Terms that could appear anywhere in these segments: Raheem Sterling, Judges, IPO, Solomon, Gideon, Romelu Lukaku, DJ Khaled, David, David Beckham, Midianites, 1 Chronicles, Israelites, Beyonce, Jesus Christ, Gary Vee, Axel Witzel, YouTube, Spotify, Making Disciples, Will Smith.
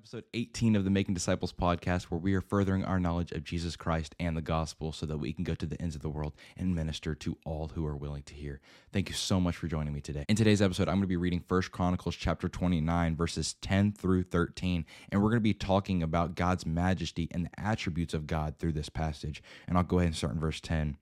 Episode 18 of the Making Disciples podcast, where we are furthering our knowledge of Jesus Christ and the gospel so that we can go to the ends of the world and minister to all who are willing to hear. Thank you so much for joining me today. In today's episode, I'm going to be reading 1 Chronicles chapter 29, verses 10 through 13, and we're going to be talking about God's majesty and the attributes of God through this passage. And I'll go ahead and start in verse 10.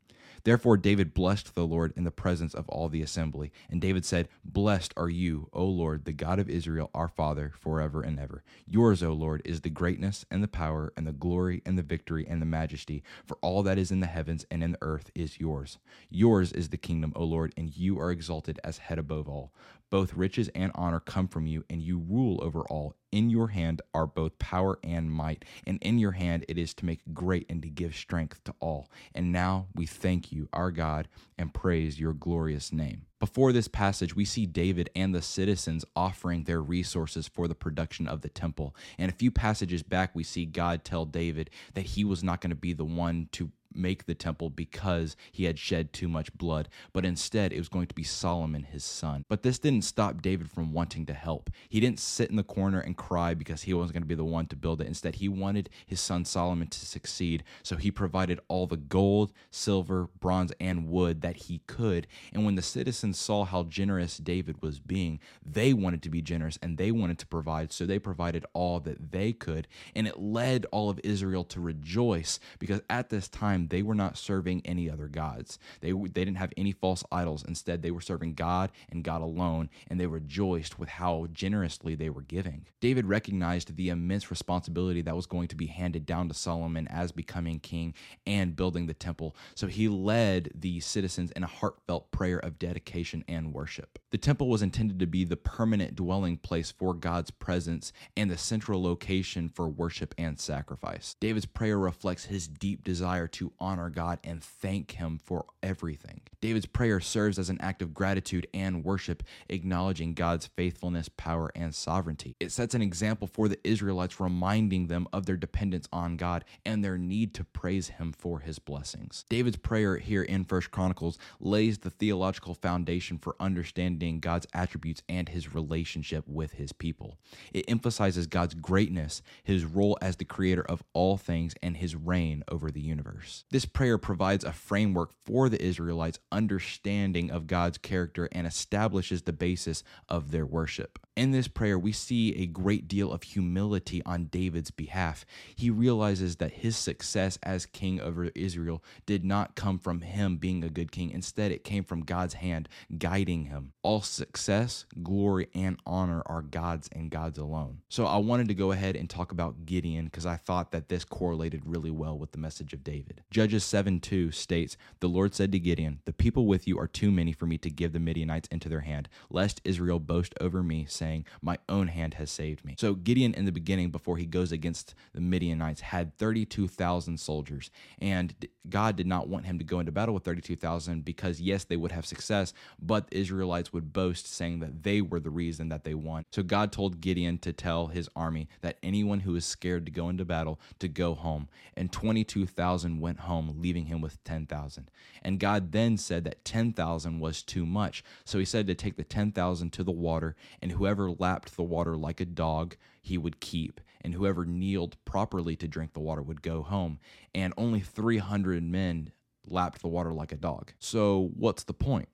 Therefore David blessed the Lord in the presence of all the assembly. And David said, "Blessed are you, O Lord, the God of Israel, our Father, forever and ever. Yours, O Lord, is the greatness and the power and the glory and the victory and the majesty, for all that is in the heavens and in the earth is yours. Yours is the kingdom, O Lord, and you are exalted as head above all. Both riches and honor come from you, and you rule over all. In your hand are both power and might, and in your hand it is to make great and to give strength to all. And now we thank you, our God, and praise your glorious name." Before this passage, we see David and the citizens offering their resources for the production of the temple. And a few passages back, we see God tell David that he was not going to be the one to make the temple because he had shed too much blood, but instead it was going to be Solomon, his son. But this didn't stop David from wanting to help. He didn't sit in the corner and cry because he wasn't going to be the one to build it. Instead, he wanted his son Solomon to succeed, so he provided all the gold, silver, bronze, and wood that he could. And when the citizens saw how generous David was being, they wanted to be generous and they wanted to provide, so they provided all that they could. And it led all of Israel to rejoice, because at this time they were not serving any other gods. They didn't have any false idols. Instead, they were serving God and God alone, and they rejoiced with how generously they were giving. David recognized the immense responsibility that was going to be handed down to Solomon as becoming king and building the temple, so he led the citizens in a heartfelt prayer of dedication and worship. The temple was intended to be the permanent dwelling place for God's presence and the central location for worship and sacrifice. David's prayer reflects his deep desire to honor God and thank him for everything. David's prayer serves as an act of gratitude and worship, acknowledging God's faithfulness, power, and sovereignty. It sets an example for the Israelites, reminding them of their dependence on God and their need to praise him for his blessings. David's prayer here in 1 Chronicles lays the theological foundation for understanding God's attributes and his relationship with his people. It emphasizes God's greatness, his role as the creator of all things, and his reign over the universe. This prayer provides a framework for the Israelites' understanding of God's character and establishes the basis of their worship. In this prayer, we see a great deal of humility on David's behalf. He realizes that his success as king over Israel did not come from him being a good king. Instead, it came from God's hand guiding him. All success, glory, and honor are God's and God's alone. So I wanted to go ahead and talk about Gideon, because I thought that this correlated really well with the message of David. Judges 7:2 states, "The Lord said to Gideon, 'The people with you are too many for me to give the Midianites into their hand, lest Israel boast over me, saying, "My own hand has saved me."'" So Gideon, in the beginning, before he goes against the Midianites, had 32,000 soldiers, and God did not want him to go into battle with 32,000 because, yes, they would have success, but the Israelites would boast, saying that they were the reason that they won. So God told Gideon to tell his army that anyone who is scared to go into battle to go home, and 22,000 went home, leaving him with 10,000. And God then said that 10,000 was too much. So he said to take the 10,000 to the water, and whoever lapped the water like a dog, he would keep, and whoever kneeled properly to drink the water would go home. And only 300 men lapped the water like a dog. So what's the point?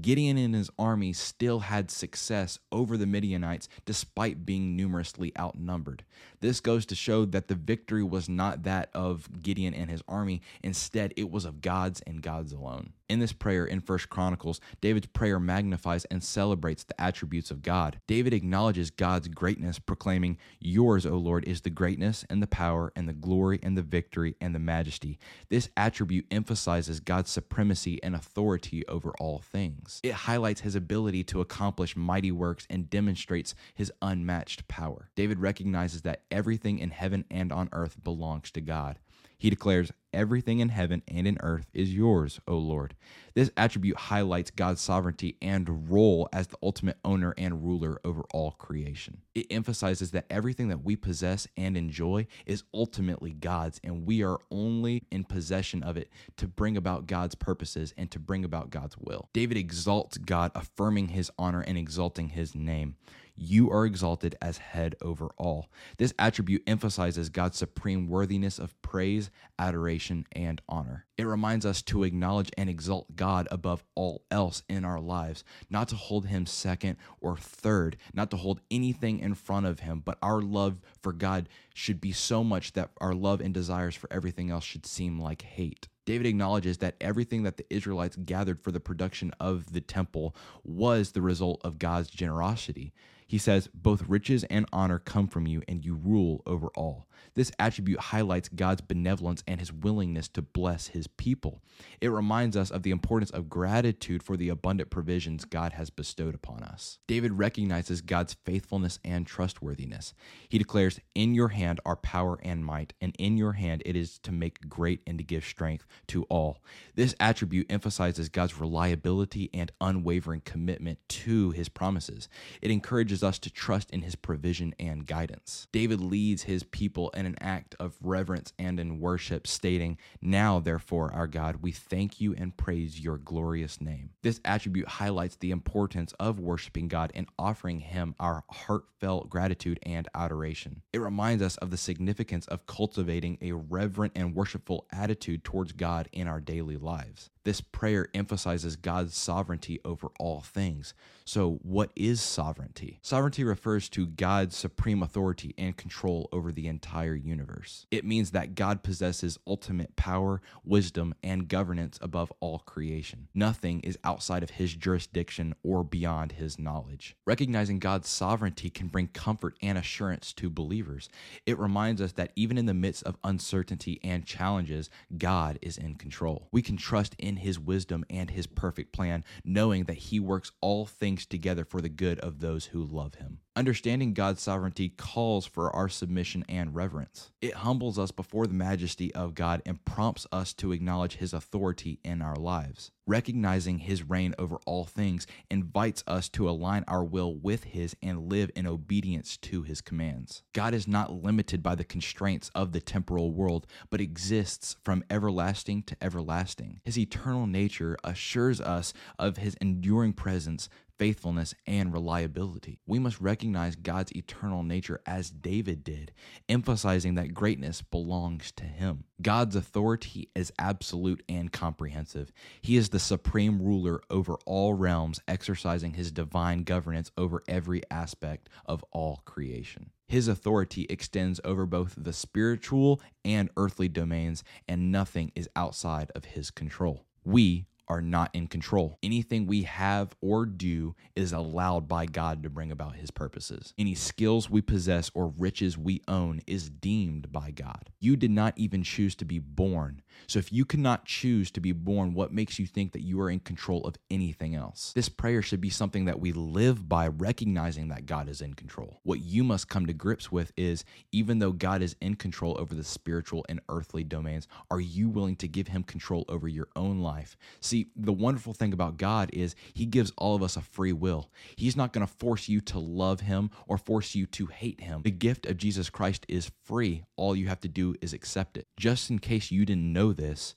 Gideon and his army still had success over the Midianites despite being numerously outnumbered. This goes to show that the victory was not that of Gideon and his army. Instead, it was of God's and God's alone. In this prayer in 1 Chronicles, David's prayer magnifies and celebrates the attributes of God. David acknowledges God's greatness, proclaiming, "Yours, O Lord, is the greatness and the power and the glory and the victory and the majesty." This attribute emphasizes God's supremacy and authority over all things. It highlights his ability to accomplish mighty works and demonstrates his unmatched power. David recognizes that everything in heaven and on earth belongs to God. He declares, "Everything in heaven and in earth is yours, O Lord." This attribute highlights God's sovereignty and role as the ultimate owner and ruler over all creation. It emphasizes that everything that we possess and enjoy is ultimately God's, and we are only in possession of it to bring about God's purposes and to bring about God's will. David exalts God, affirming his honor and exalting his name. you are exalted as head over all. This attribute emphasizes God's supreme worthiness of praise, adoration, and honor. It reminds us to acknowledge and exalt God above all else in our lives, not to hold him second or third, not to hold anything in front of him, but our love for God should be so much that our love and desires for everything else should seem like hate. David acknowledges that everything that the Israelites gathered for the production of the temple was the result of God's generosity. He says, both riches and honor come from you, and you rule over all. This attribute highlights God's benevolence and his willingness to bless his people. It reminds us of the importance of gratitude for the abundant provisions God has bestowed upon us. David recognizes God's faithfulness and trustworthiness. He declares, in your hand are power and might, and in your hand it is to make great and to give strength to all. This attribute emphasizes God's reliability and unwavering commitment to his promises. It encourages us to trust in his provision and guidance. David leads his people in an act of reverence and in worship, stating, now, therefore, our God, we thank you and praise your glorious name. This attribute highlights the importance of worshiping God and offering him our heartfelt gratitude and adoration. It reminds us of the significance of cultivating a reverent and worshipful attitude towards God in our daily lives. This prayer emphasizes God's sovereignty over all things. So, what is sovereignty? Sovereignty refers to God's supreme authority and control over the entire universe. It means that God possesses ultimate power, wisdom, and governance above all creation. Nothing is outside of his jurisdiction or beyond his knowledge. Recognizing God's sovereignty can bring comfort and assurance to believers. It reminds us that even in the midst of uncertainty and challenges, God is in control. We can trust in his wisdom and his perfect plan, knowing that he works all things together for the good of those who love him. Understanding God's sovereignty calls for our submission and reverence. It humbles us before the majesty of God and prompts us to acknowledge his authority in our lives. Recognizing his reign over all things invites us to align our will with his and live in obedience to his commands. God is not limited by the constraints of the temporal world, but exists from everlasting to everlasting. His eternal nature assures us of his enduring presence, faithfulness, and reliability. We must recognize God's eternal nature as David did, emphasizing that greatness belongs to him. God's authority is absolute and comprehensive. He is the supreme ruler over all realms, exercising his divine governance over every aspect of all creation. His authority extends over both the spiritual and earthly domains, and nothing is outside of his control. We are not in control. Anything we have or do is allowed by God to bring about his purposes. Any skills we possess or riches we own is deemed by God. You did not even choose to be born. So if you cannot choose to be born, what makes you think that you are in control of anything else? This prayer should be something that we live by, recognizing that God is in control. What you must come to grips with is, even though God is in control over the spiritual and earthly domains, are you willing to give him control over your own life? See, the wonderful thing about God is he gives all of us a free will. He's not going to force you to love him or force you to hate him. The gift of Jesus Christ is free. All you have to do is accept it. Just in case you didn't know this,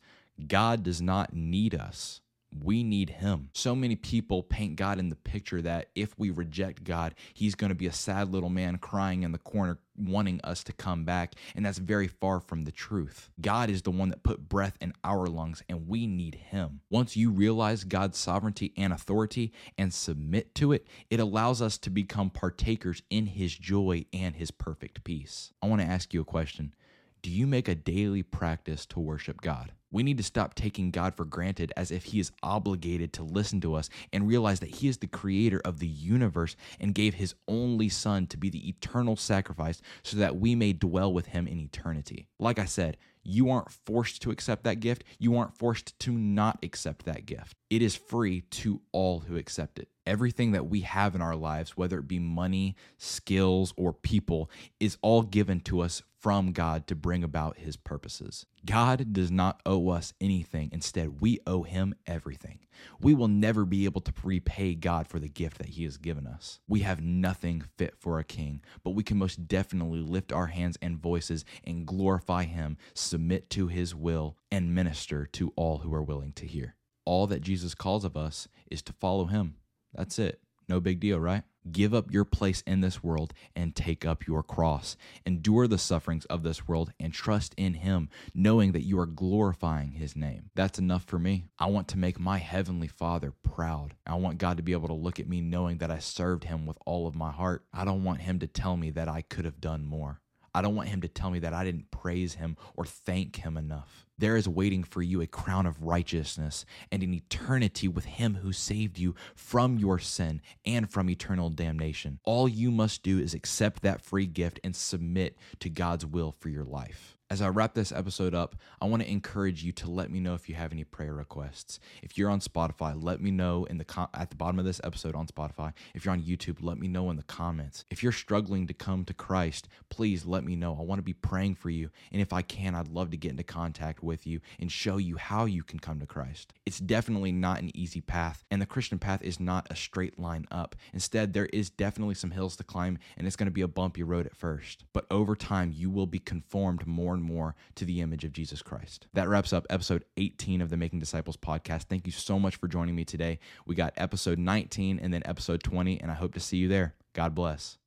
God does not need us. We need him. So many people paint God in the picture that if we reject God, he's going to be a sad little man crying in the corner, wanting us to come back, and that's very far from the truth. God is the one that put breath in our lungs, and we need him. Once you realize God's sovereignty and authority and submit to it, it allows us to become partakers in his joy and his perfect peace. I want to ask you a question. Do you make a daily practice to worship God? We need to stop taking God for granted as if he is obligated to listen to us, and realize that he is the creator of the universe and gave his only son to be the eternal sacrifice so that we may dwell with him in eternity. Like I said, you aren't forced to accept that gift. You aren't forced to not accept that gift. It is free to all who accept it. Everything that we have in our lives, whether it be money, skills, or people, is all given to us from God to bring about his purposes. God does not owe us anything. Instead, we owe him everything. We will never be able to repay God for the gift that he has given us. We have nothing fit for a king, but we can most definitely lift our hands and voices and glorify him, submit to his will, and minister to all who are willing to hear. All that Jesus calls of us is to follow him. That's it. No big deal, right? give up your place in this world and take up your cross. Endure the sufferings of this world and trust in him, knowing that you are glorifying his name. That's enough for me. I want to make my heavenly Father proud. I want God to be able to look at me knowing that I served him with all of my heart. I don't want him to tell me that I could have done more. I don't want him to tell me that I didn't praise him or thank him enough. There is waiting for you a crown of righteousness and an eternity with him who saved you from your sin and from eternal damnation. All you must do is accept that free gift and submit to God's will for your life. As I wrap this episode up, I want to encourage you to let me know if you have any prayer requests. If you're on Spotify, let me know at the bottom of this episode on Spotify. If you're on YouTube, let me know in the comments. If you're struggling to come to Christ, please let me know. I want to be praying for you. And if I can, I'd love to get into contact with you and show you how you can come to Christ. It's definitely not an easy path, and the Christian path is not a straight line up. Instead, there is definitely some hills to climb, and it's going to be a bumpy road at first. But over time, you will be conformed more and more to the image of Jesus Christ. That wraps up episode 18 of the Making Disciples podcast. Thank you so much for joining me today. We got episode 19 and then episode 20, and I hope to see you there. God bless.